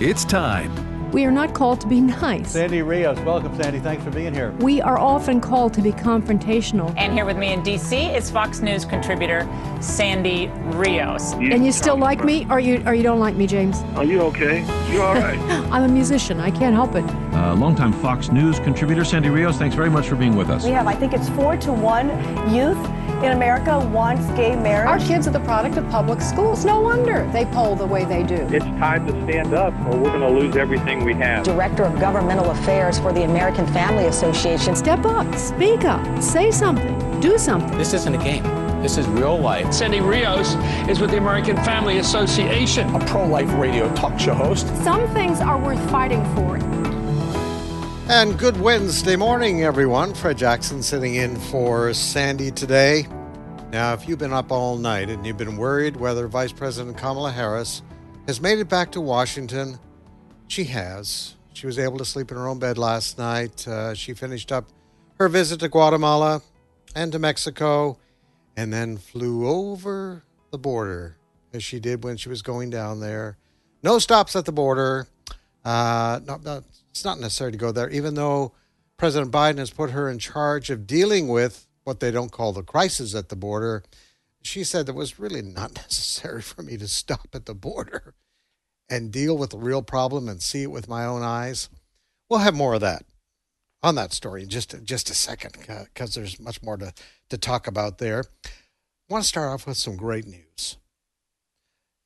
It's time. We are not called to be nice. Sandy Rios, welcome, Sandy. Thanks for being here. We are often called to be confrontational. And here with me in D.C. is Fox News contributor Sandy Rios. And you still like me, or you don't like me, James? Are you okay? You all right? I'm a musician. I can't help it. Longtime Fox News contributor Sandy Rios, thanks very much for being with us. We have, I think it's 4 to 1 youth in America wants gay marriage. Our kids are the product of public schools. No wonder they poll the way they do. It's time to stand up or we're going to lose everything we have. Director of Governmental Affairs for the American Family Association. Step up, speak up, say something, do something. This isn't a game. This is real life. Sandy Rios is with the American Family Association, a pro-life radio talk show host. Some things are worth fighting for. And good Wednesday morning, everyone. Fred Jackson sitting in for Sandy today. Now, if you've been up all night and you've been worried whether Vice President Kamala Harris has made it back to Washington, she has. She was able to sleep in her own bed last night. She finished up her visit to Guatemala and to Mexico and then flew over the border, as she did when she was going down there. No stops at the border. It's not necessary to go there, even though President Biden has put her in charge of dealing with what they don't call the crisis at the border. She said that it was really not necessary for me to stop at the border and deal with the real problem and see it with my own eyes. We'll have more of that on that story in just a second, because there's much more to talk about there. I want to start off with some great news.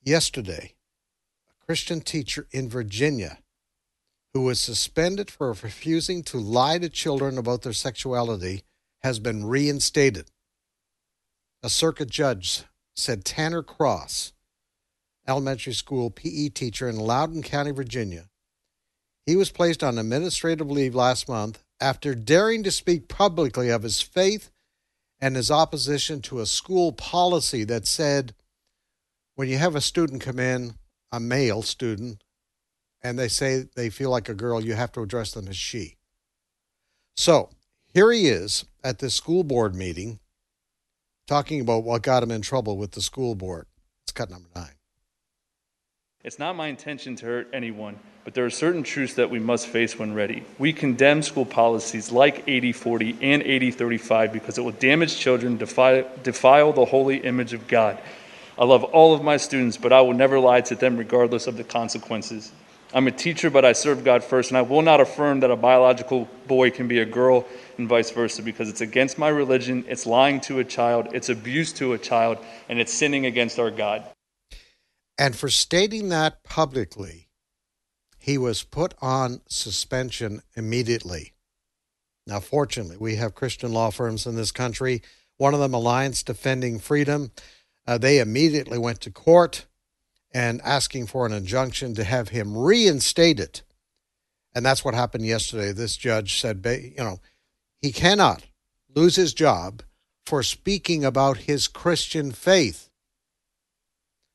Yesterday, a Christian teacher in Virginia who was suspended for refusing to lie to children about their sexuality, has been reinstated. A circuit judge said Tanner Cross, elementary school PE teacher in Loudoun County, Virginia, he was placed on administrative leave last month after daring to speak publicly of his faith and his opposition to a school policy that said, when you have a student come in, a male student, and they say they feel like a girl, you have to address them as she. So here he is at this school board meeting talking about what got him in trouble with the school board. It's cut number 9. It's not my intention to hurt anyone, but there are certain truths that we must face when ready. We condemn school policies like 80-40 and 80-35 because it will damage children, defile the holy image of God. I love all of my students, but I will never lie to them regardless of the consequences. I'm a teacher, but I serve God first, and I will not affirm that a biological boy can be a girl and vice versa because it's against my religion, it's lying to a child, it's abuse to a child, and it's sinning against our God. And for stating that publicly, he was put on suspension immediately. Now, fortunately, we have Christian law firms in this country. One of them, Alliance Defending Freedom, they immediately went to court and asking for an injunction to have him reinstated. And that's what happened yesterday. This judge said, he cannot lose his job for speaking about his Christian faith.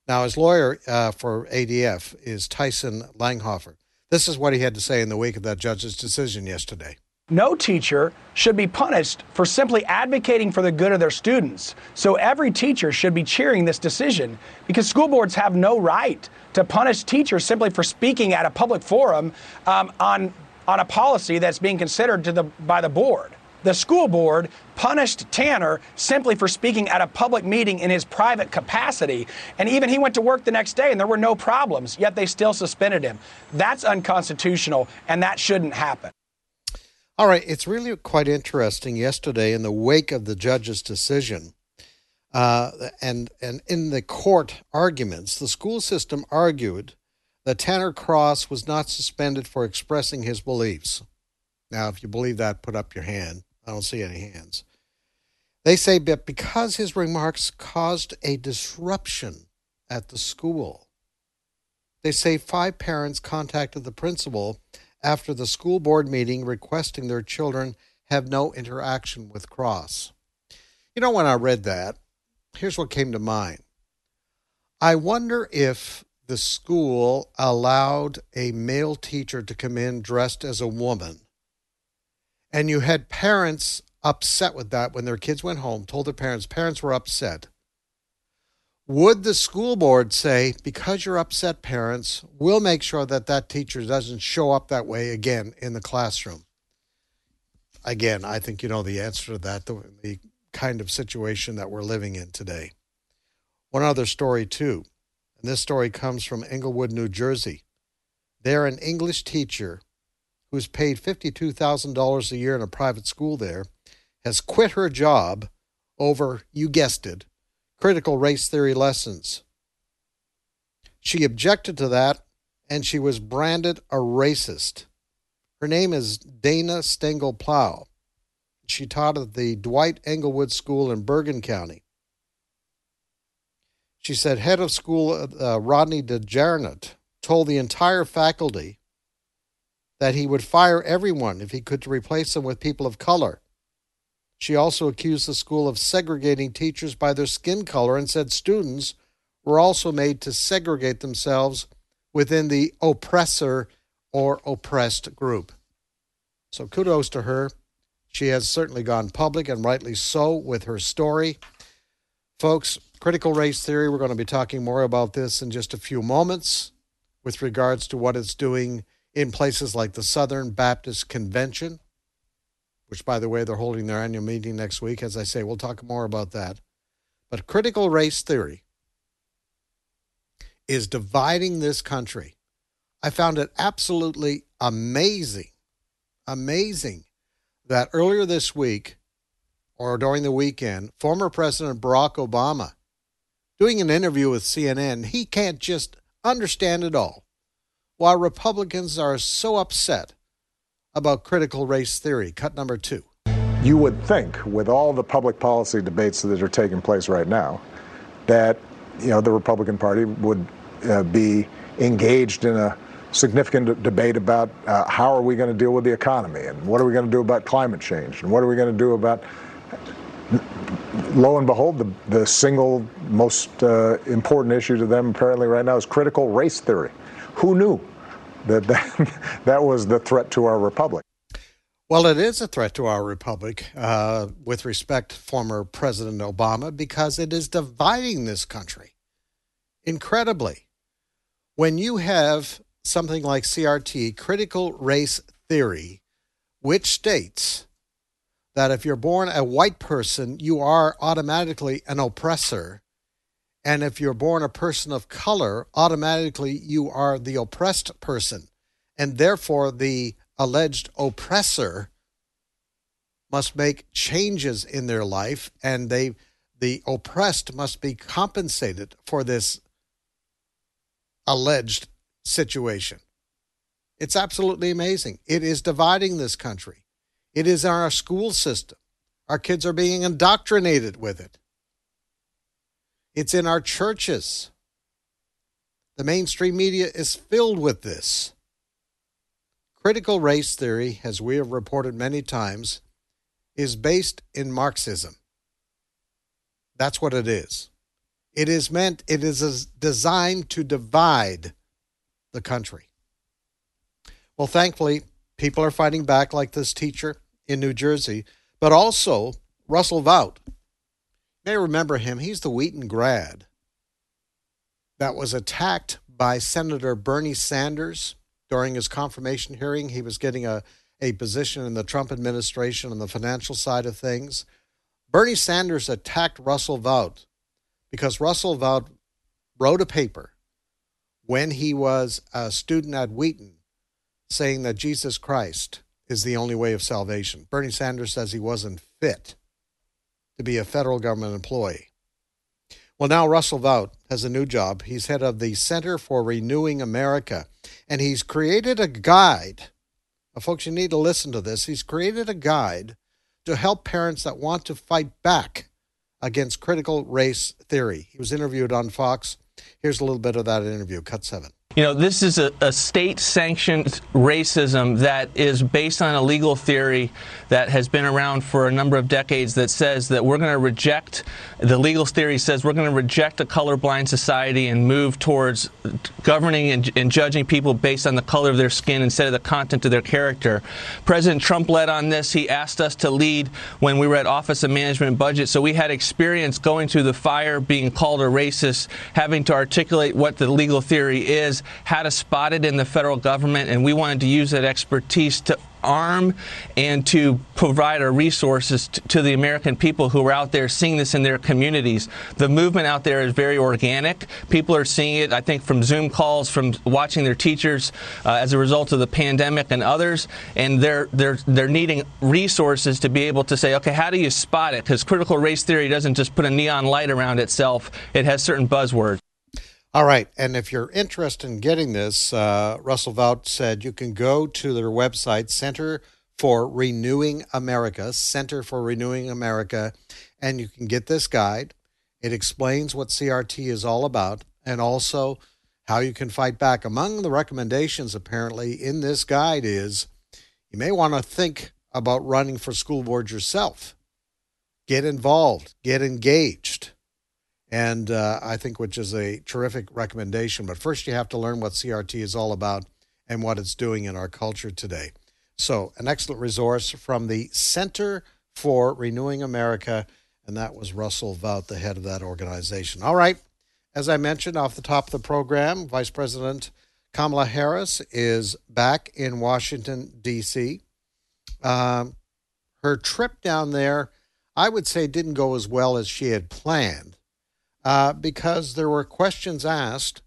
Now, his lawyer for ADF is Tyson Langhofer. This is what he had to say in the wake of that judge's decision yesterday. No teacher should be punished for simply advocating for the good of their students. So every teacher should be cheering this decision because school boards have no right to punish teachers simply for speaking at a public forum on a policy that's being considered by the board. The school board punished Tanner simply for speaking at a public meeting in his private capacity, and even he went to work the next day and there were no problems, yet they still suspended him. That's unconstitutional, and that shouldn't happen. All right, it's really quite interesting. Yesterday, in the wake of the judge's decision, and in the court arguments, the school system argued that Tanner Cross was not suspended for expressing his beliefs. Now, if you believe that, put up your hand. I don't see any hands. They say that because his remarks caused a disruption at the school. They say 5 parents contacted the principal after the school board meeting requesting their children have no interaction with Cross. You know, when I read that, here's what came to mind. I wonder if the school allowed a male teacher to come in dressed as a woman, and you had parents upset with that when their kids went home, told their parents, parents were upset. Would the school board say, because you're upset parents, we'll make sure that that teacher doesn't show up that way again in the classroom? Again, I think you know the answer to that, the kind of situation that we're living in today. One other story, too, and this story comes from Englewood, New Jersey. There, an English teacher who's paid $52,000 a year in a private school there has quit her job over, you guessed it, critical race theory lessons. She objected to that, and she was branded a racist. Her name is Dana Stengel-Plow. She taught at the Dwight Englewood School in Bergen County. She said head of school Rodney DeJarnett told the entire faculty that he would fire everyone if he could to replace them with people of color. She also accused the school of segregating teachers by their skin color and said students were also made to segregate themselves within the oppressor or oppressed group. So kudos to her. She has certainly gone public, and rightly so, with her story. Folks, critical race theory, we're going to be talking more about this in just a few moments with regards to what it's doing in places like the Southern Baptist Convention, which, by the way, they're holding their annual meeting next week. As I say, we'll talk more about that. But critical race theory is dividing this country. I found it absolutely amazing that earlier this week, or during the weekend, former President Barack Obama, doing an interview with CNN, he can't just understand it all, why Republicans are so upset about critical race theory. Cut number 2. You would think, with all the public policy debates that are taking place right now, that, you know, the Republican Party would be engaged in a significant debate about how are we going to deal with the economy, and what are we going to do about climate change, and what are we going to do about, lo and behold, the single most important issue to them apparently right now is critical race theory. Who knew that was the threat to our republic? Well, it is a threat to our republic with respect to former President Obama, because it is dividing this country incredibly. When you have something like CRT, critical race theory, which states that if you're born a white person, you are automatically an oppressor, and if you're born a person of color, automatically you are the oppressed person, and therefore the alleged oppressor must make changes in their life, and the oppressed must be compensated for this alleged situation. It's absolutely amazing. It is dividing this country. It is our school system. Our kids are being indoctrinated with it. It's in our churches. The mainstream media is filled with this. Critical race theory, as we have reported many times, is based in Marxism. That's what it is. It is designed to divide the country. Well, thankfully, people are fighting back, like this teacher in New Jersey, but also Russell Vought. You may remember him. He's the Wheaton grad that was attacked by Senator Bernie Sanders during his confirmation hearing. He was getting a position in the Trump administration on the financial side of things. Bernie Sanders attacked Russell Vought because Russell Vought wrote a paper when he was a student at Wheaton saying that Jesus Christ is the only way of salvation. Bernie Sanders says he wasn't fit to be a federal government employee. Well, now Russell Vought has a new job. He's head of the Center for Renewing America, and he's created a guide. Now, folks, you need to listen to this. He's created a guide to help parents that want to fight back against critical race theory. He was interviewed on Fox. Here's a little bit of that interview. Cut 7. You know, this is a state-sanctioned racism that is based on a legal theory that has been around for a number of decades that says that we're going to reject, the legal theory says we're going to reject a colorblind society and move towards governing and judging people based on the color of their skin instead of the content of their character. President Trump led on this. He asked us to lead when we were at Office of Management and Budget, so we had experience going through the fire, being called a racist, having to articulate what the legal theory is, how to spot it in the federal government, and we wanted to use that expertise to arm and to provide our resources to the American people who are out there seeing this in their communities. The movement out there is very organic. People are seeing it, I think, from Zoom calls, from watching their teachers as a result of the pandemic and others, and they're needing resources to be able to say, okay, how do you spot it? Because critical race theory doesn't just put a neon light around itself. It has certain buzzwords. All right, and if you're interested in getting this, Russell Vought said you can go to their website, Center for Renewing America, Center for Renewing America, and you can get this guide. It explains what CRT is all about and also how you can fight back. Among the recommendations apparently in this guide is you may want to think about running for school board yourself. Get involved, get engaged. And I think which is a terrific recommendation. But first, you have to learn what CRT is all about and what it's doing in our culture today. So an excellent resource from the Center for Renewing America. And that was Russell Vought, the head of that organization. All right. As I mentioned off the top of the program, Vice President Kamala Harris is back in Washington, D.C. Her trip down there, I would say, didn't go as well as she had planned. Because there were questions asked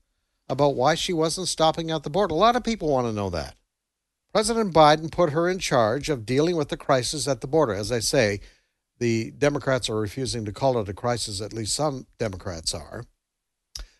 about why she wasn't stopping at the border. A lot of people want to know that. President Biden put her in charge of dealing with the crisis at the border. As I say, the Democrats are refusing to call it a crisis, at least some Democrats are.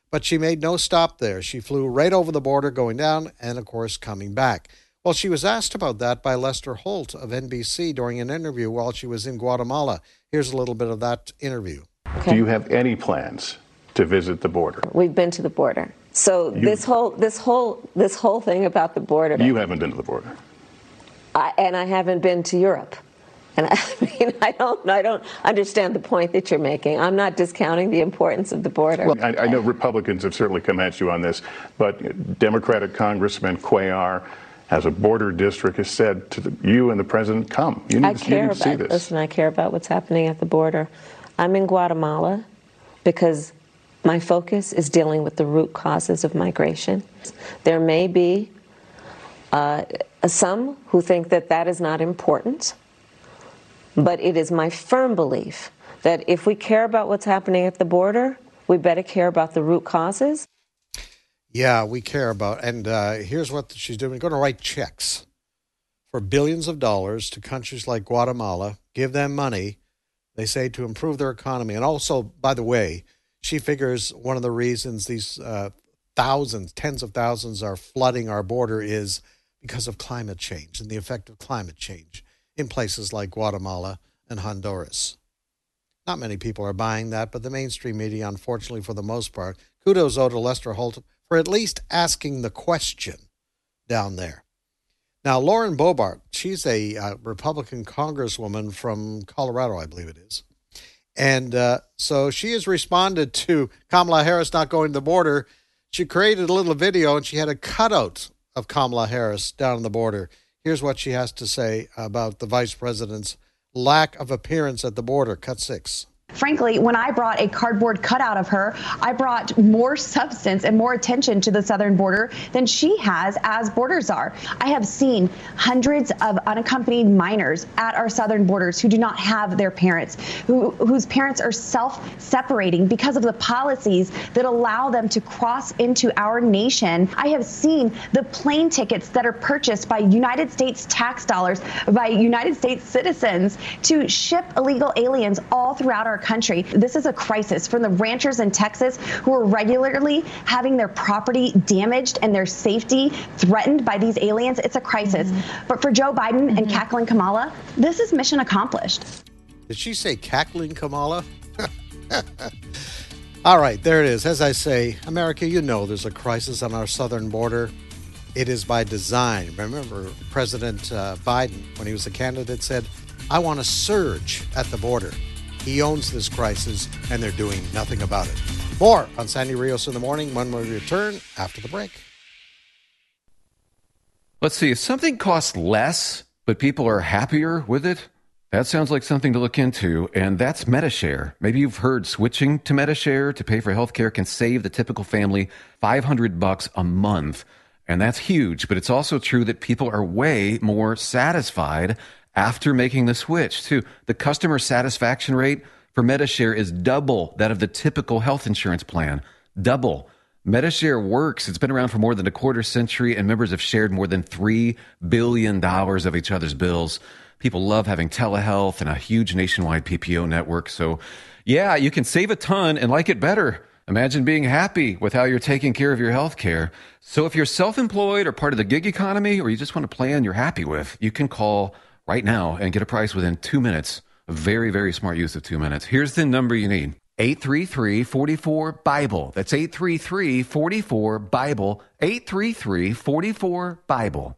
But she made no stop there. She flew right over the border, going down and, of course, coming back. Well, she was asked about that by Lester Holt of NBC during an interview while she was in Guatemala. Here's a little bit of that interview. Okay. Do you have any plans to visit the border? We've been to the border. So this whole thing about the border. You haven't been to the border. I haven't been to Europe. And I don't understand the point that you're making. I'm not discounting the importance of the border. Well, I know Republicans have certainly come at you on this, but Democratic Congressman Cuellar has a border district has said to you and the president, come. You need to see this. Listen, I care about what's happening at the border. I'm in Guatemala because my focus is dealing with the root causes of migration. There may be some who think that that is not important, but it is my firm belief that if we care about what's happening at the border, we better care about the root causes. Yeah, we care about, and here's what she's doing. We're going to write checks for billions of dollars to countries like Guatemala, give them money, they say, to improve their economy. And also, by the way, she figures one of the reasons these thousands, tens of thousands are flooding our border is because of climate change and the effect of climate change in places like Guatemala and Honduras. Not many people are buying that, but the mainstream media, unfortunately, for the most part, kudos to Lester Holt for at least asking the question down there. Now, Lauren Boebert, she's a Republican congresswoman from Colorado, I believe it is. And so she has responded to Kamala Harris not going to the border. She created a little video, and she had a cutout of Kamala Harris down on the border. Here's what she has to say about the vice president's lack of appearance at the border. Cut 6. Frankly, when I brought a cardboard cutout of her, I brought more substance and more attention to the southern border than she has as border czar. I have seen hundreds of unaccompanied minors at our southern borders who do not have their parents, whose parents are self-separating because of the policies that allow them to cross into our nation. I have seen the plane tickets that are purchased by United States tax dollars, by United States citizens to ship illegal aliens all throughout our country. This is a crisis for the ranchers in Texas who are regularly having their property damaged and their safety threatened by these aliens. It's a crisis. Mm-hmm. But for Joe Biden and cackling Kamala, this is mission accomplished. Did she say cackling Kamala? All right, there it is. As I say, America, you know there's a crisis on our southern border. It is by design. Remember, President Biden, when he was a candidate, said, I want a surge at the border. He owns this crisis, and they're doing nothing about it. More on Sandy Rios in the Morning when we return after the break. Let's see, if something costs less, but people are happier with it, that sounds like something to look into, and that's MediShare. Maybe you've heard switching to MediShare to pay for healthcare can save the typical family $500 a month, and that's huge. But it's also true that people are way more satisfied after making the switch, too. The customer satisfaction rate for MediShare is double that of the typical health insurance plan. Double. MediShare works. It's been around for more than a quarter century, and members have shared more than $3 billion of each other's bills. People love having telehealth and a huge nationwide PPO network. So, yeah, you can save a ton and like it better. Imagine being happy with how you're taking care of your health care. So if you're self-employed or part of the gig economy, or you just want a plan you're happy with, you can call right now and get a price within 2 minutes. A very, very smart use of 2 minutes. Here's the number you need. 833-44-BIBLE. That's 833-44-BIBLE. 833-44-BIBLE.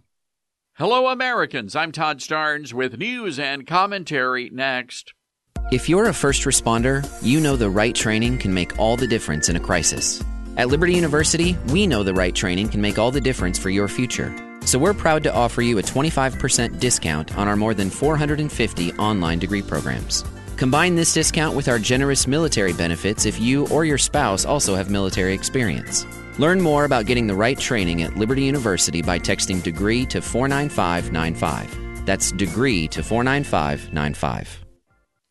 Hello, Americans. I'm Todd Starnes with news and commentary next. If you're a first responder, you know the right training can make all the difference in a crisis. At Liberty University, we know the right training can make all the difference for your future. So we're proud to offer you a 25% discount on our more than 450 online degree programs. Combine this discount with our generous military benefits if you or your spouse also have military experience. Learn more about getting the right training at Liberty University by texting DEGREE to 49595. That's DEGREE to 49595.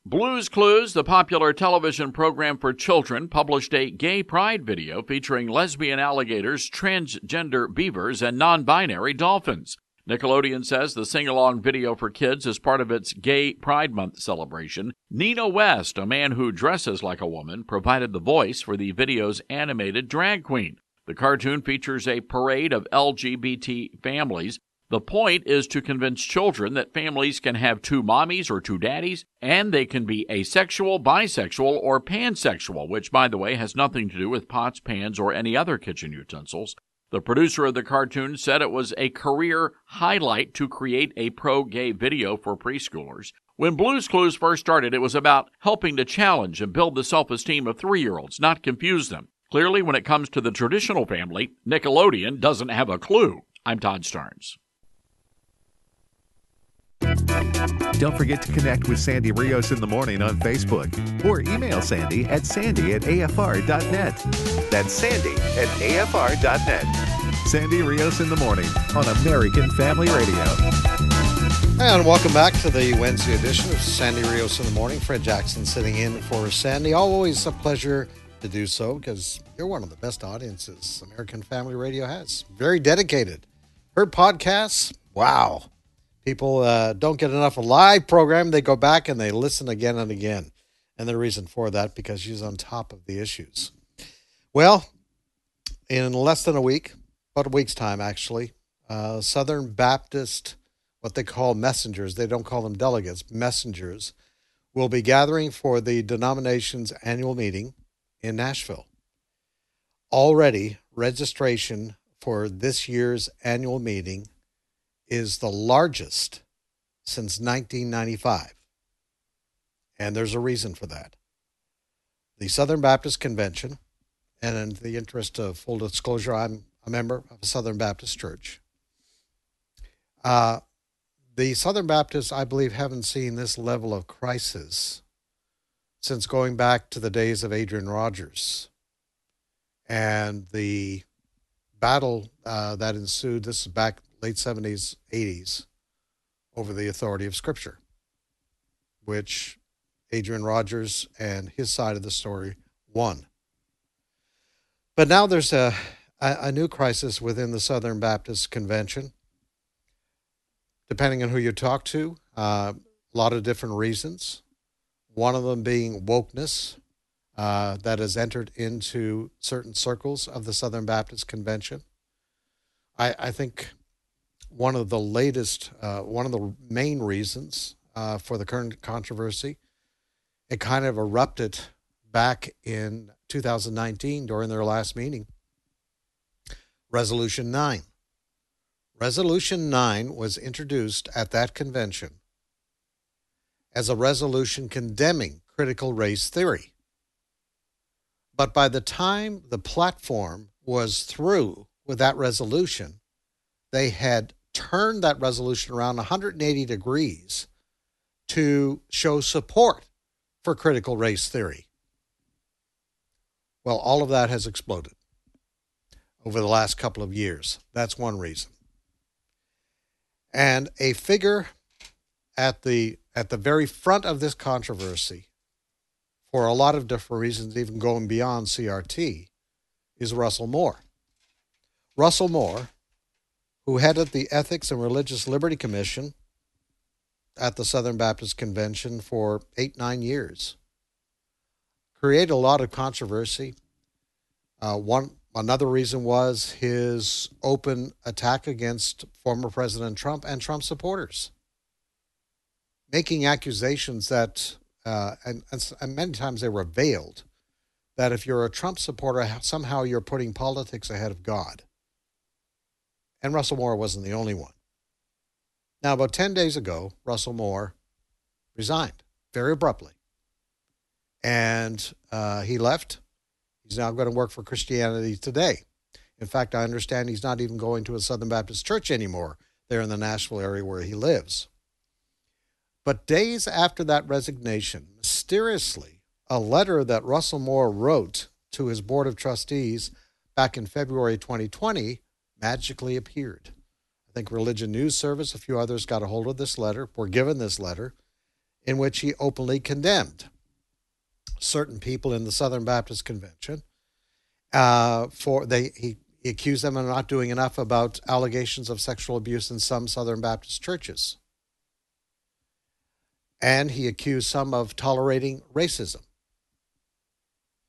Blue's Clues, the popular television program for children, published a gay pride video featuring lesbian alligators, transgender beavers, and non-binary dolphins. Nickelodeon says the sing-along video for kids is part of its Gay Pride Month celebration. Nina West, a man who dresses like a woman, provided the voice for the video's animated drag queen. The cartoon features a parade of LGBT families. The point is to convince children that families can have two mommies or two daddies, and they can be asexual, bisexual, or pansexual, which, by the way, has nothing to do with pots, pans, or any other kitchen utensils. The producer of the cartoon said it was a career highlight to create a pro-gay video for preschoolers. When Blue's Clues first started, it was about helping to challenge and build the self-esteem of three-year-olds, not confuse them. Clearly, when it comes to the traditional family, Nickelodeon doesn't have a clue. I'm Todd Starnes. Don't forget to connect with Sandy Rios in the Morning on Facebook or email Sandy at sandy@afr.net. That's sandy@afr.net. Sandy Rios in the Morning on American Family Radio. And welcome back to the Wednesday edition of Sandy Rios in the Morning. Fred Jackson sitting in for Sandy. Always a pleasure to do so because you're one of the best audiences American Family Radio has. Very dedicated. Her podcasts, wow. People don't get enough of a live program. They go back and they listen again and again. And the reason for that, because she's on top of the issues. Well, in less than a week, about a week's time, actually, Southern Baptist, what they call messengers, they don't call them delegates, messengers, will be gathering for the denomination's annual meeting in Nashville. Already, registration for this year's annual meeting is the largest since 1995. And there's a reason for that. The Southern Baptist Convention And in the interest of full disclosure, I'm a member of a Southern Baptist church. The Southern Baptists, I believe, haven't seen this level of crisis since going back to the days of Adrian Rogers and the battle that ensued. This is back late 70s, 80s, over the authority of Scripture, which Adrian Rogers and his side of the story won. But now there's a new crisis within the Southern Baptist Convention. Depending on who you talk to, a lot of different reasons. One of them being wokeness that has entered into certain circles of the Southern Baptist Convention. I think one of the latest, one of the main reasons for the current controversy, it kind of erupted back in 2019 during their last meeting. Resolution 9. Resolution 9 was introduced at that convention as a resolution condemning critical race theory. But by the time the platform was through with that resolution, they had turned that resolution around 180 degrees to show support for critical race theory. Well, all of that has exploded over the last couple of years. That's one reason. And a figure at the very front of this controversy, for a lot of different reasons, even going beyond CRT, is Russell Moore. Russell Moore, who headed the Ethics and Religious Liberty Commission at the Southern Baptist Convention for 8-9 years, created a lot of controversy. Another reason was his open attack against former President Trump and Trump supporters, making accusations that, and many times they were veiled, that if you're a Trump supporter, somehow you're putting politics ahead of God. And Russell Moore wasn't the only one. Now, about 10 days ago, Russell Moore resigned very abruptly. And he left. He's now going to work for Christianity Today. In fact, I understand he's not even going to a Southern Baptist church anymore there in the Nashville area where he lives. But days after that resignation, mysteriously, a letter that Russell Moore wrote to his board of trustees back in February 2020 magically appeared. I think Religion News Service, a few others got a hold of this letter, were given this letter, in which he openly condemned certain people in the Southern Baptist Convention. He accused them of not doing enough about allegations of sexual abuse in some Southern Baptist churches. And he accused some of tolerating racism.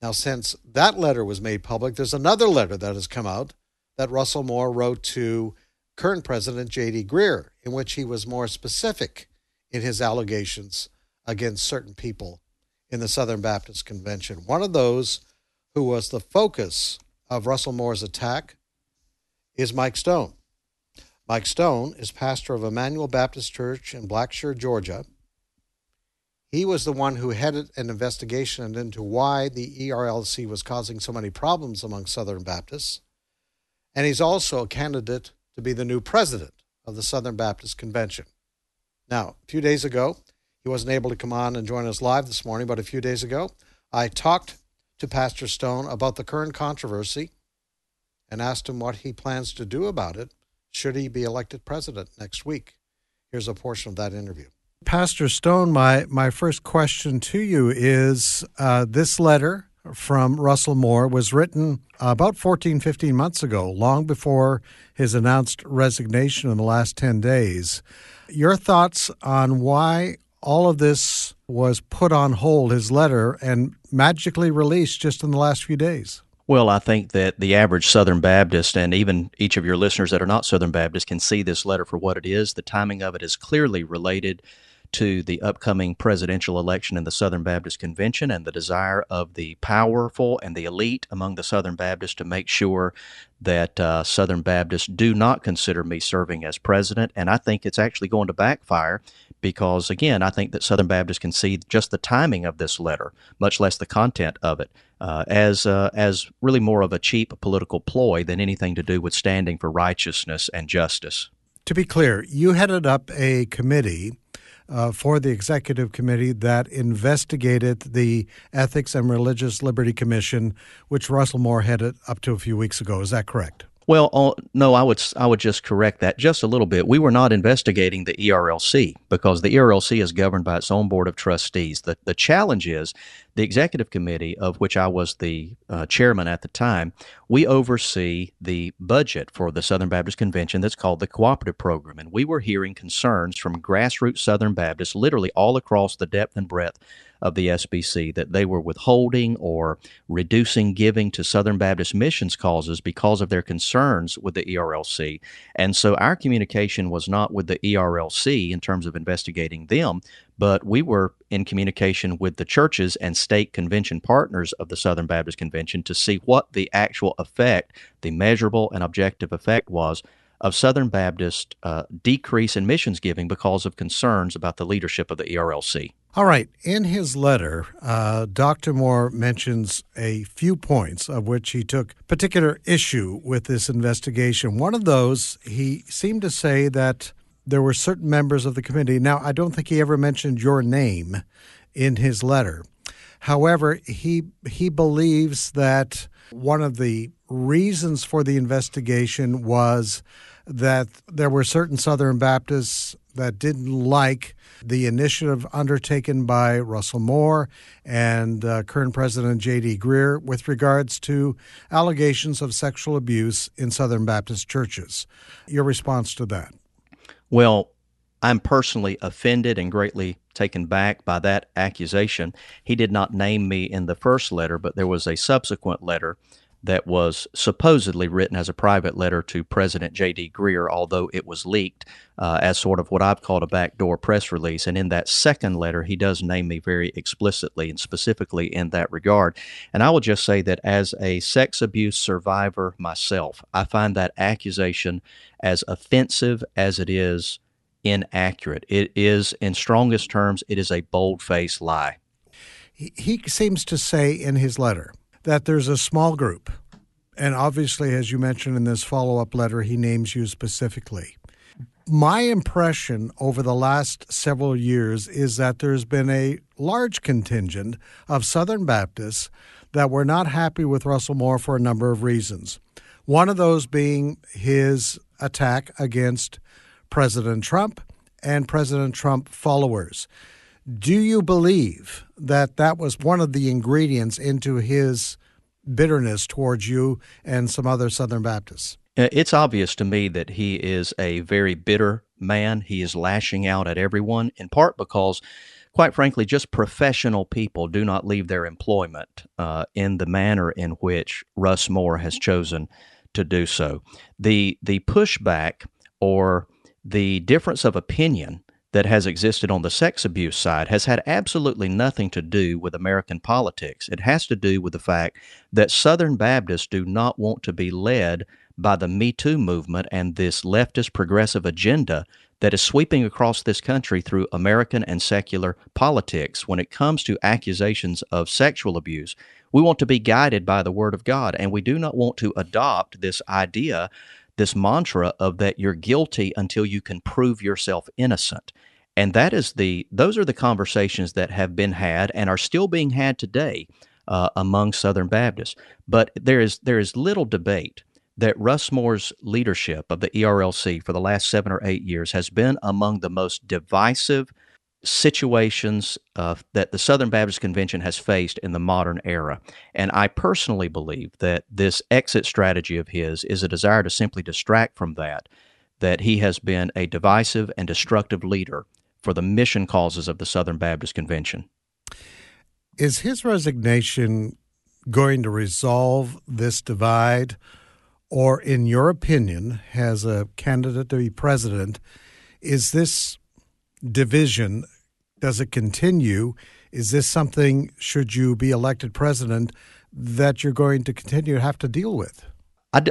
Now, since that letter was made public, there's another letter that has come out that Russell Moore wrote to current President J.D. Greer, in which he was more specific in his allegations against certain people in the Southern Baptist Convention. One of those who was the focus of Russell Moore's attack is Mike Stone. Mike Stone is pastor of Emmanuel Baptist Church in Blackshear, Georgia. He was the one who headed an investigation into why the ERLC was causing so many problems among Southern Baptists. And he's also a candidate to be the new president of the Southern Baptist Convention. Now, a few days ago, he wasn't able to come on and join us live this morning, but a few days ago, I talked to Pastor Stone about the current controversy and asked him what he plans to do about it should he be elected president next week. Here's a portion of that interview. Pastor Stone, my first question to you is this letter from Russell Moore was written about 14, 15 months ago, long before his announced resignation in the last 10 days. Your thoughts on why all of this was put on hold, his letter, and magically released just in the last few days? Well, I think that the average Southern Baptist and even each of your listeners that are not Southern Baptist can see this letter for what it is. The timing of it is clearly related to the upcoming presidential election in the Southern Baptist Convention and the desire of the powerful and the elite among the Southern Baptists to make sure that Southern Baptists do not consider me serving as president. And I think it's actually going to backfire because, again, I think that Southern Baptists can see just the timing of this letter, much less the content of it, as really more of a cheap political ploy than anything to do with standing for righteousness and justice. To be clear, you headed up a committee for the executive committee that investigated the Ethics and Religious Liberty Commission, which Russell Moore headed up to a few weeks ago. Is that correct? Well, no, I would just correct that just a little bit. We were not investigating the ERLC because the ERLC is governed by its own board of trustees. The challenge is the executive committee, of which I was the chairman at the time, we oversee the budget for the Southern Baptist Convention that's called the Cooperative Program. And we were hearing concerns from grassroots Southern Baptists literally all across the depth and breadth of the SBC that they were withholding or reducing giving to Southern Baptist missions causes because of their concerns with the ERLC. And so our communication was not with the ERLC in terms of investigating them, but we were in communication with the churches and state convention partners of the Southern Baptist Convention to see what the actual effect, the measurable and objective effect was of Southern Baptist decrease in missions giving because of concerns about the leadership of the ERLC. All right. In his letter, Dr. Moore mentions a few points of which he took particular issue with this investigation. One of those, he seemed to say that there were certain members of the committee. Now, I don't think he ever mentioned your name in his letter. However, he believes that one of the reasons for the investigation was that there were certain Southern Baptists that didn't like the initiative undertaken by Russell Moore and current President J.D. Greer with regards to allegations of sexual abuse in Southern Baptist churches. Your response to that? Well, I'm personally offended and greatly taken back by that accusation. He did not name me in the first letter, but there was a subsequent letter that was supposedly written as a private letter to President J.D. Greer, although it was leaked as sort of what I've called a backdoor press release. And in that second letter, he does name me very explicitly and specifically in that regard. And I will just say that as a sex abuse survivor myself, I find that accusation as offensive as it is inaccurate. It is, in strongest terms, it is a bold-faced lie. He seems to say in his letter that there's a small group, and obviously, as you mentioned in this follow-up letter, he names you specifically. My impression over the last several years is that there's been a large contingent of Southern Baptists that were not happy with Russell Moore for a number of reasons. One of those being his attack against President Trump and President Trump followers. Do you believe that that was one of the ingredients into his bitterness towards you and some other Southern Baptists? It's obvious to me that he is a very bitter man. He is lashing out at everyone, in part because, quite frankly, just professional people do not leave their employment in the manner in which Russ Moore has chosen to do so. The pushback or the difference of opinion that has existed on the sex abuse side has had absolutely nothing to do with American politics. It has to do with the fact that Southern Baptists do not want to be led by the Me Too movement and this leftist progressive agenda that is sweeping across this country through American and secular politics. When it comes to accusations of sexual abuse, we want to be guided by the Word of God, and we do not want to adopt this idea, this mantra of that you're guilty until you can prove yourself innocent. And that is those are the conversations that have been had and are still being had today among Southern Baptists. But there is little debate that Russ Moore's leadership of the ERLC for the last 7 or 8 years has been among the most divisive situations that the Southern Baptist Convention has faced in the modern era. And I personally believe that this exit strategy of his is a desire to simply distract from that he has been a divisive and destructive leader for the mission causes of the Southern Baptist Convention. Is his resignation going to resolve this divide? Or, in your opinion, as a candidate to be president, is this division Does it continue? Is this something, should you be elected president, that you're going to continue to have to deal with?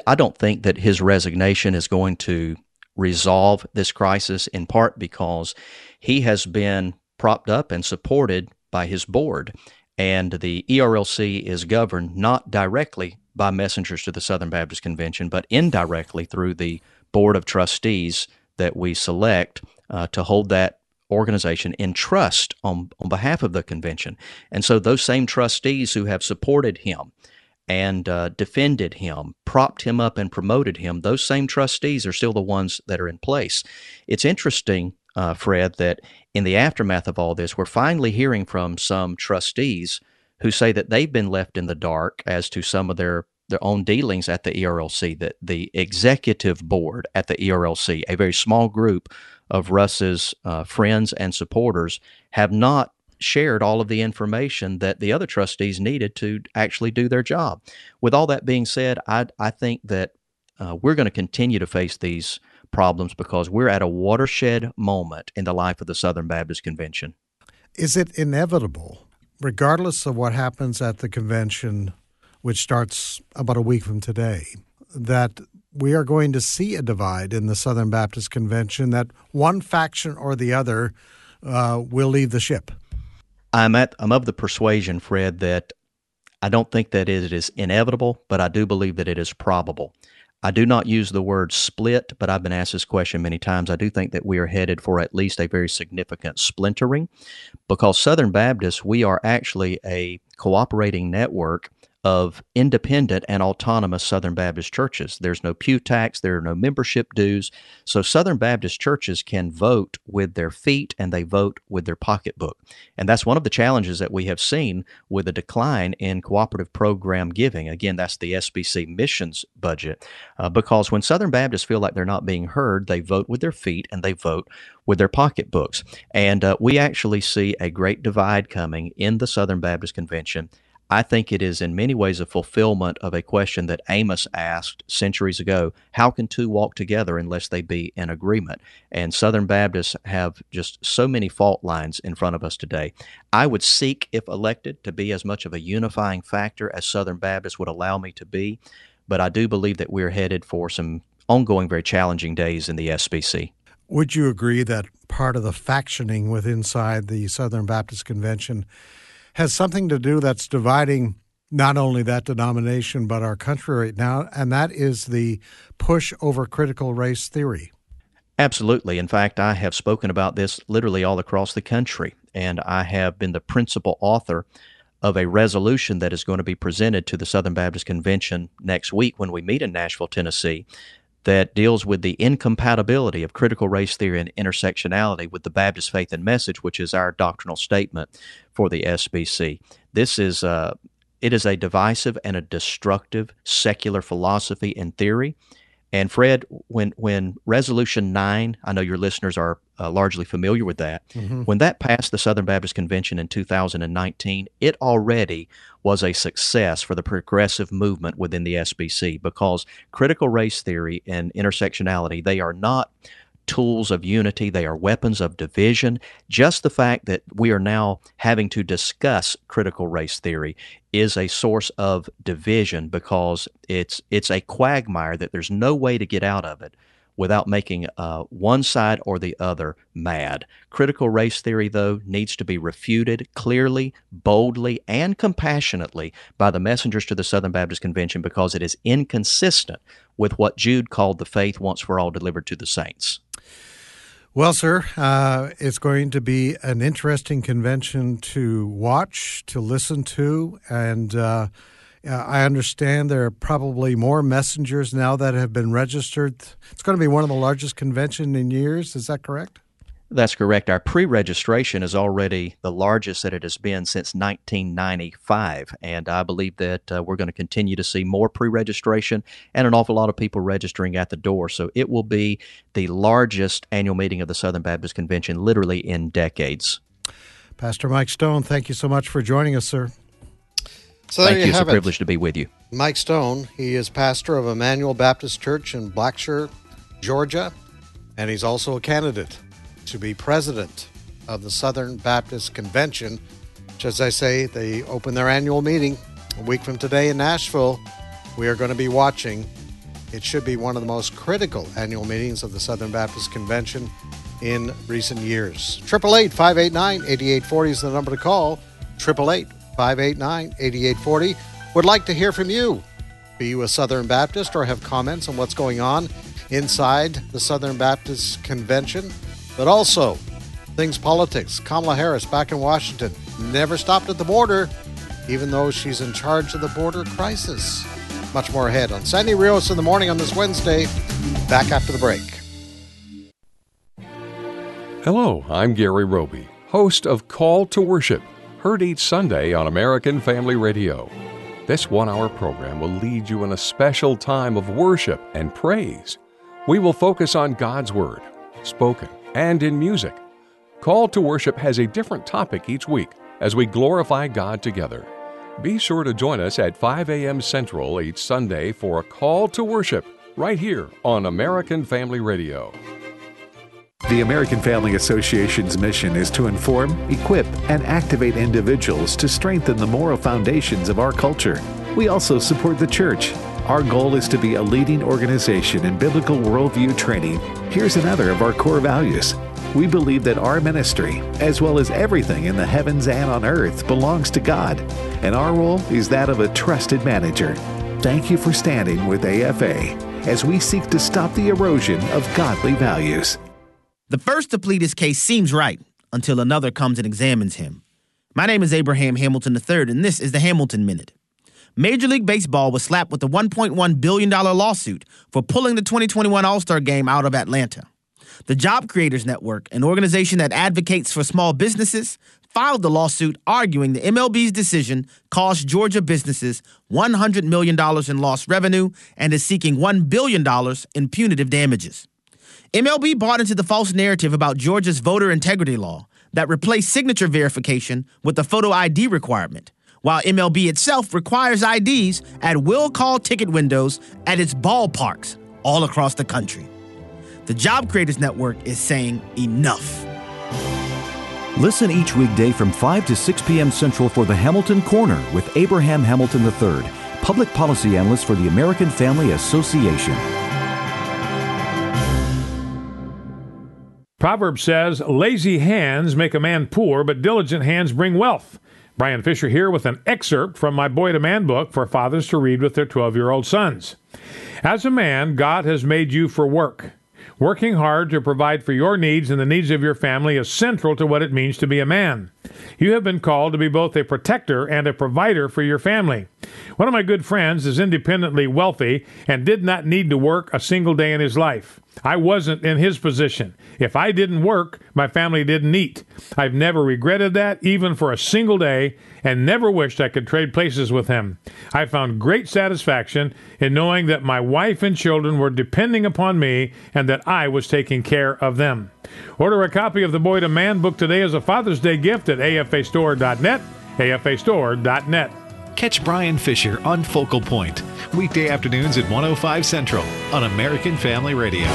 I don't think that his resignation is going to resolve this crisis, in part because he has been propped up and supported by his board. And the ERLC is governed not directly by messengers to the Southern Baptist Convention, but indirectly through the Board of Trustees that we select to hold that organization in trust on behalf of the convention. And so those same trustees who have supported him and defended him, propped him up and promoted him, those same trustees are still the ones that are in place. It's interesting, Fred, that in the aftermath of all this, we're finally hearing from some trustees who say that they've been left in the dark as to some of their own dealings at the ERLC, that the executive board at the ERLC, a very small group of Russ's friends and supporters, have not shared all of the information that the other trustees needed to actually do their job. With all that being said, I think that we're going to continue to face these problems because we're at a watershed moment in the life of the Southern Baptist Convention. Is it inevitable, regardless of what happens at the convention, which starts about a week from today, that we are going to see a divide in the Southern Baptist Convention, that one faction or the other will leave the ship? I'm of the persuasion, Fred, that I don't think that it is inevitable, but I do believe that it is probable. I do not use the word split, but I've been asked this question many times. I do think that we are headed for at least a very significant splintering, because Southern Baptists, we are actually a cooperating network of independent and autonomous Southern Baptist churches. There's no pew tax, there are no membership dues. So Southern Baptist churches can vote with their feet and they vote with their pocketbook. And that's one of the challenges that we have seen with a decline in cooperative program giving. Again, that's the SBC missions budget. Because when Southern Baptists feel like they're not being heard, they vote with their feet and they vote with their pocketbooks. And we actually see a great divide coming in the Southern Baptist Convention. I think it is in many ways a fulfillment of a question that Amos asked centuries ago: how can two walk together unless they be in agreement? And Southern Baptists have just so many fault lines in front of us today. I would seek, if elected, to be as much of a unifying factor as Southern Baptists would allow me to be, but I do believe that we're headed for some ongoing, very challenging days in the SBC. Would you agree that part of the factioning within the Southern Baptist Convention has something to do that's dividing not only that denomination but our country right now, and that is the push over critical race theory? Absolutely. In fact, I have spoken about this literally all across the country, and I have been the principal author of a resolution that is going to be presented to the Southern Baptist Convention next week when we meet in Nashville, Tennessee, that deals with the incompatibility of critical race theory and intersectionality with the Baptist faith and message, which is our doctrinal statement for the SBC. It is a divisive and a destructive secular philosophy and theory. And Fred, when Resolution 9, I know your listeners are largely familiar with that, when that passed the Southern Baptist Convention in 2019, it already was a success for the progressive movement within the SBC, because critical race theory and intersectionality, they are not tools of unity, they are weapons of division. Just the fact that we are now having to discuss critical race theory is a source of division, because it's a quagmire that there's no way to get out of it without making one side or the other mad. Critical race theory, though, needs to be refuted clearly, boldly, and compassionately by the messengers to the Southern Baptist Convention, because it is inconsistent with what Jude called the faith once for all delivered to the saints. Well, sir, it's going to be an interesting convention to watch, to listen to, and I understand there are probably more messengers now that have been registered. It's going to be one of the largest conventions in years. Is that correct? That's correct. Our pre-registration is already the largest that it has been since 1995, and I believe that we're going to continue to see more pre-registration and an awful lot of people registering at the door. So it will be the largest annual meeting of the Southern Baptist Convention literally in decades. Pastor Mike Stone, thank you so much for joining us, sir. So there you have it. It's a privilege to be with you. Mike Stone, he is pastor of Emmanuel Baptist Church in Blackshear, Georgia, and he's also a candidate to be president of the Southern Baptist Convention, which, as I say, they open their annual meeting a week from today in Nashville. We are going to be watching. It should be one of the most critical annual meetings of the Southern Baptist Convention in recent years. 888-589-8840 is the number to call. 888-589-8840. Would like to hear from you. Be you a Southern Baptist or have comments on what's going on inside the Southern Baptist Convention, but also things politics. Kamala Harris back in Washington never stopped at the border, even though she's in charge of the border crisis. Much more ahead on Sandy Rios in the Morning on this Wednesday. Back after the break. Hello, I'm Gary Roby, host of Call to Worship, heard each Sunday on American Family Radio. This one-hour program will lead you in a special time of worship and praise. We will focus on God's Word, spoken and in music. Call to Worship has a different topic each week as we glorify God together. Be sure to join us at 5 a.m. Central each Sunday for a Call to Worship right here on American Family Radio. The American Family Association's mission is to inform, equip, and activate individuals to strengthen the moral foundations of our culture. We also support the church. Our goal is to be a leading organization in biblical worldview training. Here's another of our core values. We believe that our ministry, as well as everything in the heavens and on earth, belongs to God, and our role is that of a trusted manager. Thank you for standing with AFA as we seek to stop the erosion of godly values. The first to plead his case seems right until another comes and examines him. My name is Abraham Hamilton III, and this is the Hamilton Minute. Major League Baseball was slapped with a $1.1 billion lawsuit for pulling the 2021 All-Star Game out of Atlanta. The Job Creators Network, an organization that advocates for small businesses, filed the lawsuit arguing the MLB's decision cost Georgia businesses $100 million in lost revenue and is seeking $1 billion in punitive damages. MLB bought into the false narrative about Georgia's voter integrity law that replaced signature verification with a photo ID requirement, while MLB itself requires IDs at will-call ticket windows at its ballparks all across the country. The Job Creators Network is saying enough. Listen each weekday from 5 to 6 p.m. Central for the Hamilton Corner with Abraham Hamilton III, public policy analyst for the American Family Association. Proverbs says, lazy hands make a man poor, but diligent hands bring wealth. Brian Fisher here with an excerpt from my Boy to Man book for fathers to read with their 12-year-old sons. As a man, God has made you for work. Working hard to provide for your needs and the needs of your family is central to what it means to be a man. You have been called to be both a protector and a provider for your family. One of my good friends is independently wealthy and did not need to work a single day in his life. I wasn't in his position. If I didn't work, my family didn't eat. I've never regretted that, even for a single day, and never wished I could trade places with him. I found great satisfaction in knowing that my wife and children were depending upon me and that I was taking care of them. Order a copy of the Boy to Man book today as a Father's Day gift at afastore.net, afastore.net. Catch Brian Fisher on Focal Point, weekday afternoons at 1:05 Central on American Family Radio.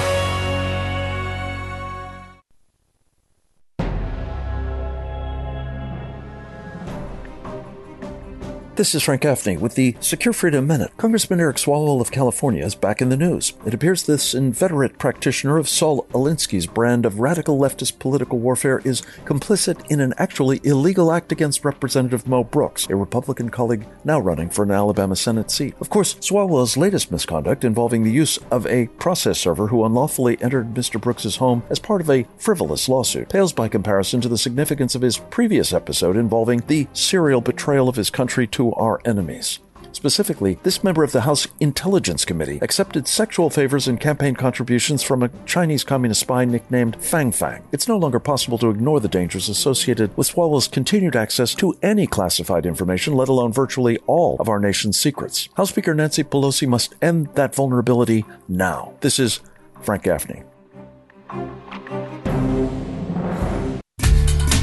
This is Frank Gaffney with the Secure Freedom Minute. Congressman Eric Swalwell of California is back in the news. It appears this inveterate practitioner of Saul Alinsky's brand of radical leftist political warfare is complicit in an actually illegal act against Representative Mo Brooks, a Republican colleague now running for an Alabama Senate seat. Of course, Swalwell's latest misconduct involving the use of a process server who unlawfully entered Mr. Brooks' home as part of a frivolous lawsuit pales by comparison to the significance of his previous episode involving the serial betrayal of his country to our enemies. Specifically, this member of the House Intelligence Committee accepted sexual favors and campaign contributions from a Chinese communist spy nicknamed Fang Fang. It's no longer possible to ignore the dangers associated with Swalwell's continued access to any classified information, let alone virtually all of our nation's secrets. House Speaker Nancy Pelosi must end that vulnerability now. This is Frank Gaffney.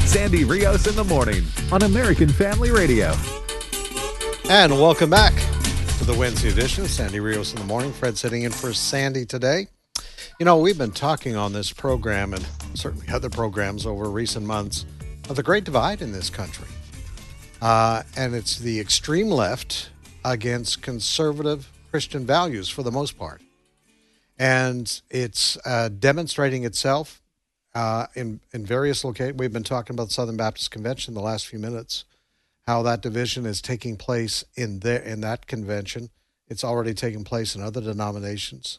Sandy Rios in the Morning on American Family Radio. And welcome back to the Wednesday edition of Sandy Rios in the Morning. Fred sitting in for Sandy today. You know, we've been talking on this program and certainly other programs over recent months of the great divide in this country. And it's the extreme left against conservative Christian values for the most part. And it's demonstrating itself in various locations. We've been talking about the Southern Baptist Convention the last few minutes, how that division is taking place in that convention. It's already taking place in other denominations.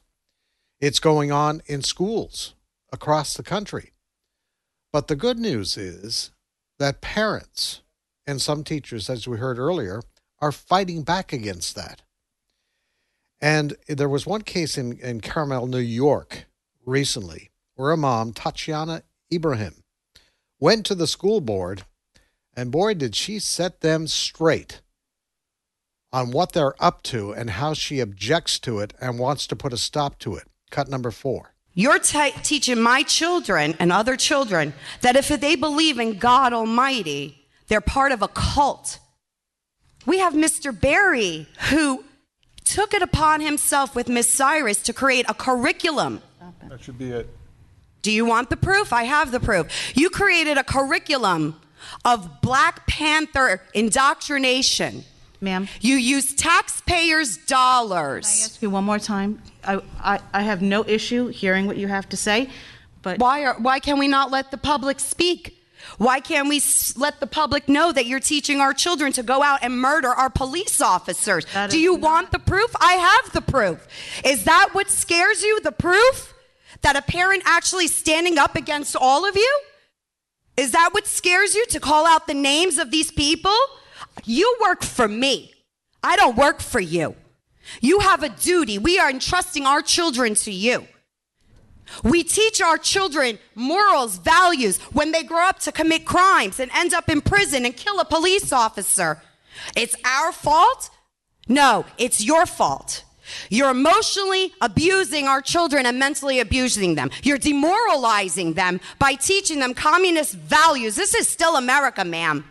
It's going on in schools across the country. But the good news is that parents and some teachers, as we heard earlier, are fighting back against that. And there was one case in Carmel, New York, recently, where a mom, Tatiana Ibrahim, went to the school board, and boy, did she set them straight on what they're up to and how she objects to it and wants to put a stop to it. Cut number 4. You're teaching my children and other children that if they believe in God Almighty, they're part of a cult. We have Mr. Barry, who took it upon himself with Miss Cyrus to create a curriculum. That should be it. Do you want the proof? I have the proof. You created a curriculum of Black Panther indoctrination. Ma'am. You use taxpayers' dollars. Can I ask you one more time? I have no issue hearing what you have to say, but why can we not let the public speak? Why can't we let the public know that you're teaching our children to go out and murder our police officers? Do you want the proof? I have the proof. Is that what scares you, the proof? That a parent actually standing up against all of you? Is that what scares you, to call out the names of these people? You work for me. I don't work for you. You have a duty. We are entrusting our children to you. We teach our children morals, values, when they grow up to commit crimes and end up in prison and kill a police officer. It's our fault? No, it's your fault. You're emotionally abusing our children and mentally abusing them. You're demoralizing them by teaching them communist values. This is still America, ma'am.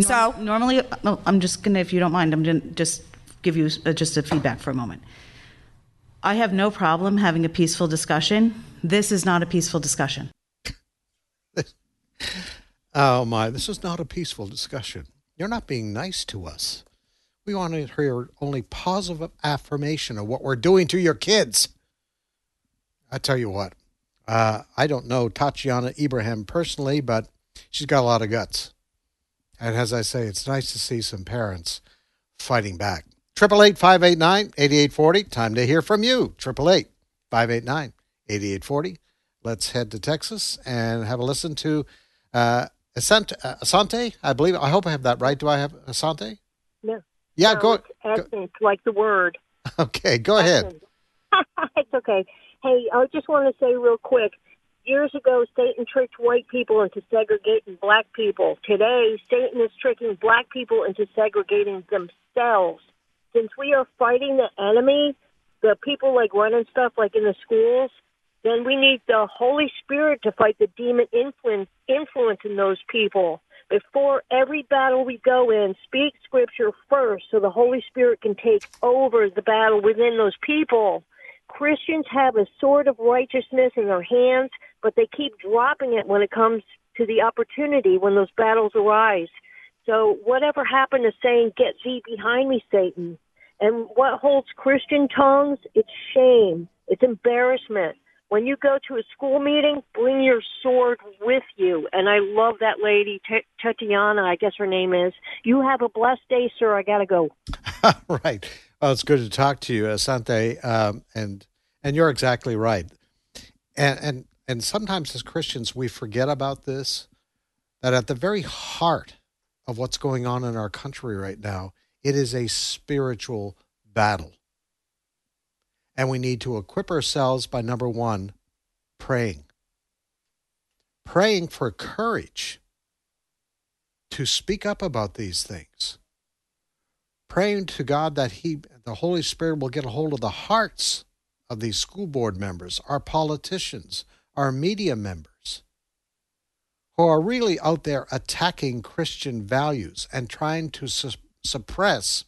So normally, I'm just going to, if you don't mind, I'm going to just give you just a feedback for a moment. I have no problem having a peaceful discussion. This is not a peaceful discussion. Oh, my. This is not a peaceful discussion. You're not being nice to us. We want to hear only positive affirmation of what we're doing to your kids. I tell you what, I don't know Tatiana Ibrahim personally, but she's got a lot of guts. And as I say, it's nice to see some parents fighting back. 888-589-8840. Time to hear from you. 888-589-8840. Let's head to Texas and have a listen to Asante. I believe. I hope I have that right. Do I have Asante? No. Yeah, no, go. Like the word. Okay, go ahead. It's okay. Hey, I just want to say real quick. Years ago, Satan tricked white people into segregating black people. Today, Satan is tricking black people into segregating themselves. Since we are fighting the enemy, the people like running stuff like in the schools, then we need the Holy Spirit to fight the demon influence in those people. Before every battle we go in, speak Scripture first so the Holy Spirit can take over the battle within those people. Christians have a sword of righteousness in their hands, but they keep dropping it when it comes to the opportunity, when those battles arise. So whatever happened to saying, "Get thee behind me, Satan"? And what holds Christian tongues? It's shame. It's embarrassment. When you go to a school meeting, bring your sword with you. And I love that lady, Tatiana, I guess her name is. You have a blessed day, sir. I got to go. Right. Well, it's good to talk to you, Asante, and you're exactly right. And sometimes as Christians, we forget about this, that at the very heart of what's going on in our country right now, it is a spiritual battle. And we need to equip ourselves by, number one, praying. Praying for courage to speak up about these things. Praying to God that the Holy Spirit will get a hold of the hearts of these school board members, our politicians, our media members, who are really out there attacking Christian values and trying to suppress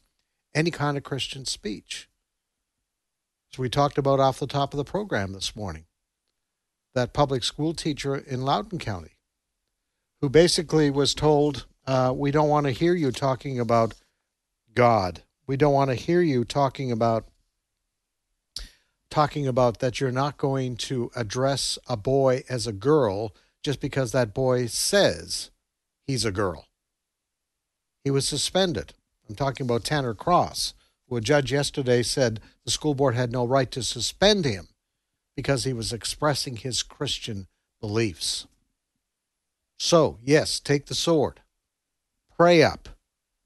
any kind of Christian speech. So we talked about off the top of the program this morning, that public school teacher in Loudoun County who basically was told, we don't want to hear you talking about God. We don't want to hear you talking about that you're not going to address a boy as a girl just because that boy says he's a girl. He was suspended. I'm talking about Tanner Cross, who a judge yesterday said the school board had no right to suspend him because he was expressing his Christian beliefs. So, yes, take the sword, pray up,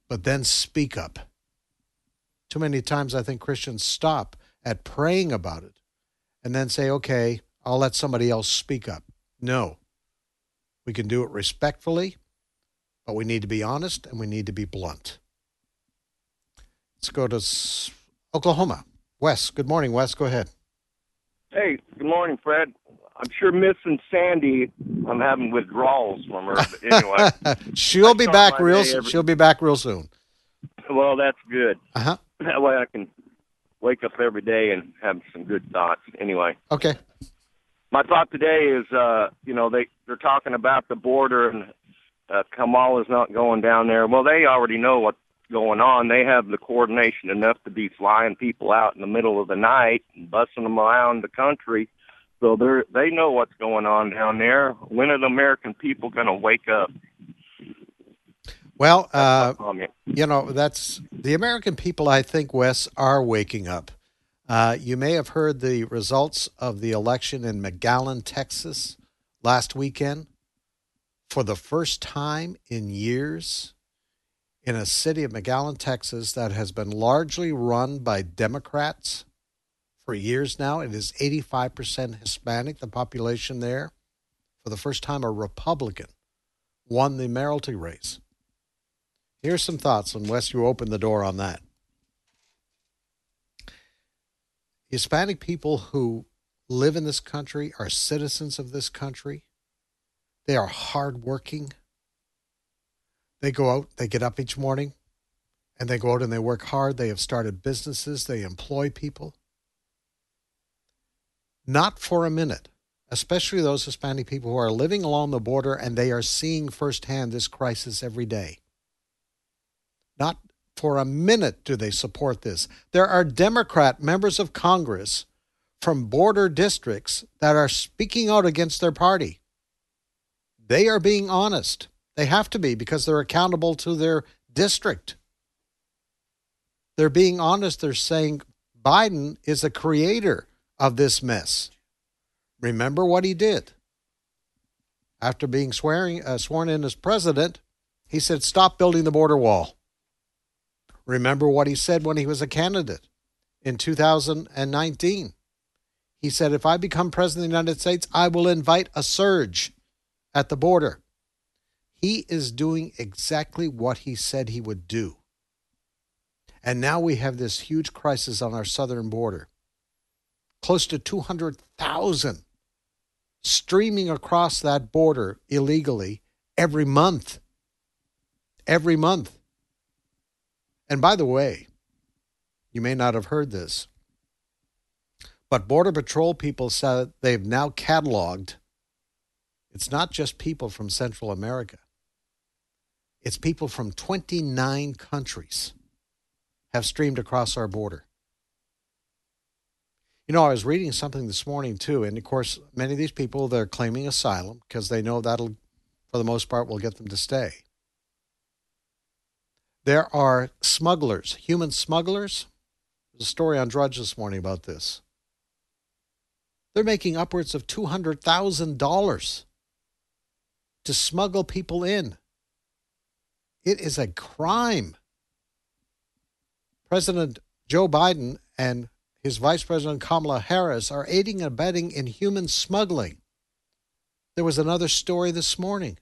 but then speak up. Too many times I think Christians stop at praying about it and then say, okay, I'll let somebody else speak up. No, we can do it respectfully, but we need to be honest and we need to be blunt. Let's go to Oklahoma. Wes, good morning, Wes. Go ahead. Hey, good morning, Fred. I'm sure missing Sandy. I'm having withdrawals from her, but anyway. She'll be back real soon. Well, that's good. Uh-huh. That way I can wake up every day and have some good thoughts. Anyway. Okay. My thought today is, they're talking about the border and Kamala's not going down there. Well, they already know what's going on. They have the coordination enough to be flying people out in the middle of the night and bussing them around the country. So they know what's going on down there. When are the American people going to wake up? Well, that's the American people, I think, Wes, are waking up. You may have heard the results of the election in McAllen, Texas last weekend. For the first time in years, in a city of McAllen, Texas, that has been largely run by Democrats for years now, it is 85% Hispanic, the population there. For the first time, a Republican won the mayoralty race. Here's some thoughts, unless you open the door on that. Hispanic people who live in this country are citizens of this country. They are hardworking. They go out, they get up each morning, and they go out and they work hard. They have started businesses. They employ people. Not for a minute, especially those Hispanic people who are living along the border and they are seeing firsthand this crisis every day. Not for a minute do they support this. There are Democrat members of Congress from border districts that are speaking out against their party. They are being honest. They have to be because they're accountable to their district. They're being honest. They're saying Biden is the creator of this mess. Remember what he did. After being sworn in as president, he said, stop building the border wall. Remember what he said when he was a candidate in 2019. He said, if I become president of the United States, I will invite a surge at the border. He is doing exactly what he said he would do. And now we have this huge crisis on our southern border. Close to 200,000 streaming across that border illegally every month. Every month. And by the way, you may not have heard this, but Border Patrol people said they've now cataloged. It's not just people from Central America. It's people from 29 countries have streamed across our border. You know, I was reading something this morning, too, and, of course, many of these people, they're claiming asylum because they know that'll, for the most part, will get them to stay. There are smugglers, human smugglers. There's a story on Drudge this morning about this. They're making upwards of $200,000 to smuggle people in. It is a crime. President Joe Biden and his Vice President Kamala Harris are aiding and abetting in human smuggling. There was another story this morning.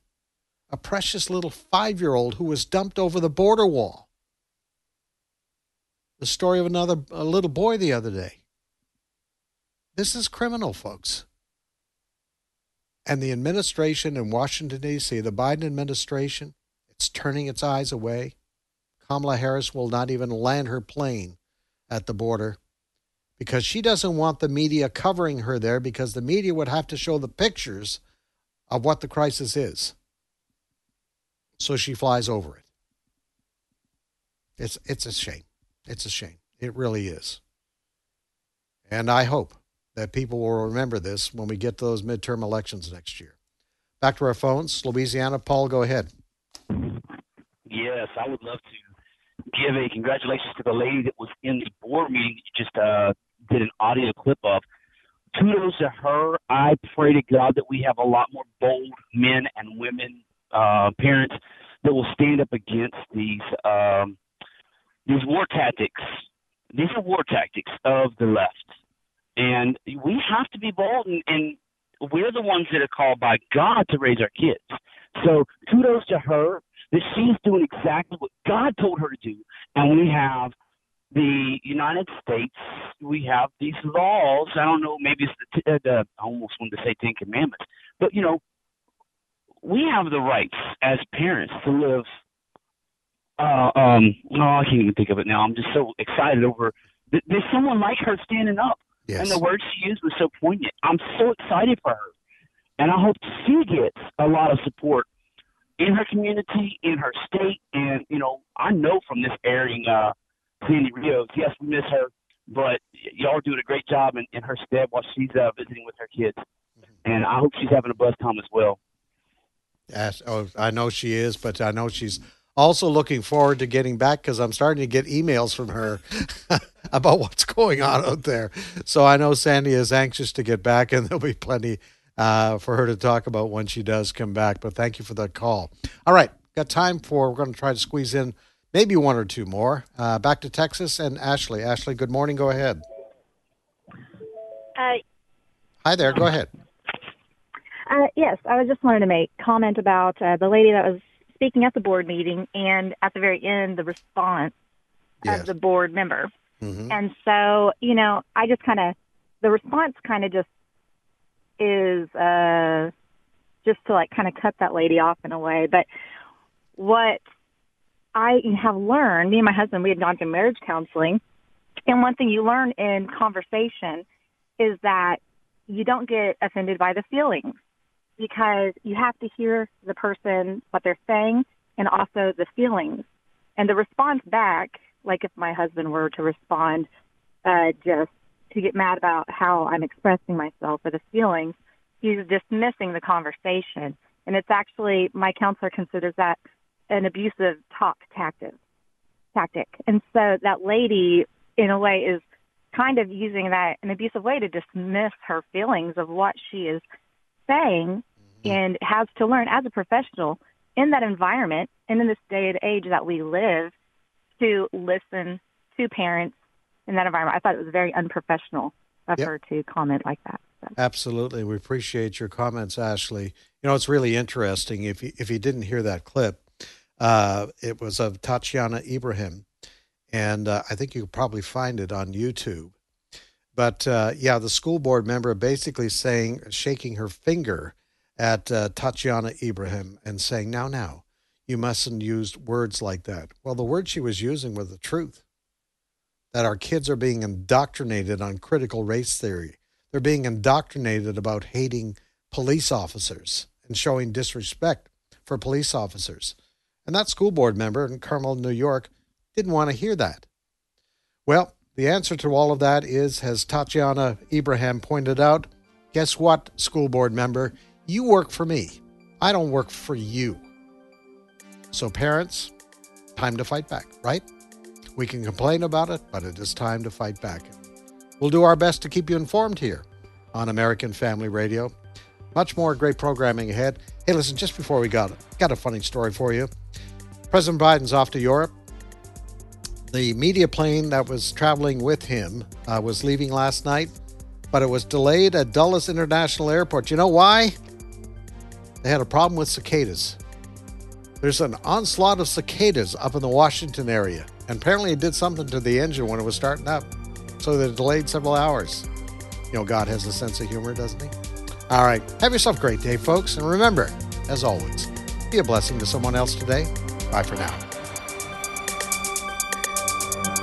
A precious little 5-year-old who was dumped over the border wall. The story of a little boy the other day. This is criminal, folks. And the administration in Washington, D.C., the Biden administration, it's turning its eyes away. Kamala Harris will not even land her plane at the border because she doesn't want the media covering her there, because the media would have to show the pictures of what the crisis is. So she flies over it. It's a shame. It's a shame. It really is. And I hope that people will remember this when we get to those midterm elections next year. Back to our phones. Louisiana, Paul, go ahead. Yes, I would love to give a congratulations to the lady that was in the board meeting that you just did an audio clip of. Kudos to her. I pray to God that we have a lot more bold men and women, parents, that will stand up against these war tactics. These are war tactics of the left. And we have to be bold, and we're the ones that are called by God to raise our kids. So kudos to her that she's doing exactly what God told her to do. And we have the United States, we have these laws. I don't know, maybe it's the I almost wanted to say Ten Commandments. But, we have the rights as parents to live. I can't even think of it now. I'm just so excited over there's someone like her standing up. Yes. And the words she used was so poignant. I'm so excited for her. And I hope she gets a lot of support in her community, in her state. And, I know from this airing, Sandy Rios, yes, we miss her, but y'all are doing a great job in her stead while she's visiting with her kids. And I hope she's having a blessed time as well. Yes, I know she is, but I know she's also looking forward to getting back, because I'm starting to get emails from her about what's going on out there. So I know Sandy is anxious to get back, and there'll be plenty for her to talk about when she does come back. But thank you for that call. All right, got time for, we're going to try to squeeze in maybe one or two more. Back to Texas and Ashley. Ashley, good morning. Go ahead. Hi there. Go ahead. Yes, I just wanted to make comment about the lady that was speaking at the board meeting, and at the very end, the response of the board member. Mm-hmm. And so, I just the response just is just to cut that lady off in a way. But what I have learned, me and my husband, we had gone through marriage counseling. And one thing you learn in conversation is that you don't get offended by the feelings, because you have to hear the person, what they're saying, and also the feelings. And the response back, like if my husband were to respond just to get mad about how I'm expressing myself or the feelings, he's dismissing the conversation. And it's actually, my counselor considers that an abusive talk tactic. And so that lady, in a way, is kind of using that in an abusive way to dismiss her feelings of what she is saying, and has to learn as a professional in that environment and in this day and age that we live to listen to parents in that environment. I thought it was very unprofessional of her to comment like that. So. Absolutely. We appreciate your comments, Ashley. It's really interesting. If you didn't hear that clip, it was of Tatiana Ibrahim, and I think you could probably find it on YouTube. But, the school board member basically shaking her finger at Tatiana Ibrahim and saying, now, you mustn't use words like that. Well, the word she was using was the truth, that our kids are being indoctrinated on critical race theory. They're being indoctrinated about hating police officers and showing disrespect for police officers. And that school board member in Carmel, New York, didn't want to hear that. Well, the answer to all of that is, as Tatiana Ibrahim pointed out, guess what, school board member? You work for me. I don't work for you. So parents, time to fight back, right? We can complain about it, but it is time to fight back. We'll do our best to keep you informed here on American Family Radio. Much more great programming ahead. Hey, listen, just before we got a funny story for you. President Biden's off to Europe. The media plane that was traveling with him was leaving last night, but it was delayed at Dulles International Airport. You know why? They had a problem with cicadas. There's an onslaught of cicadas up in the Washington area, and apparently it did something to the engine when it was starting up, so they delayed several hours. God has a sense of humor, doesn't he? All right. Have yourself a great day, folks, and remember, as always, be a blessing to someone else today. Bye for now.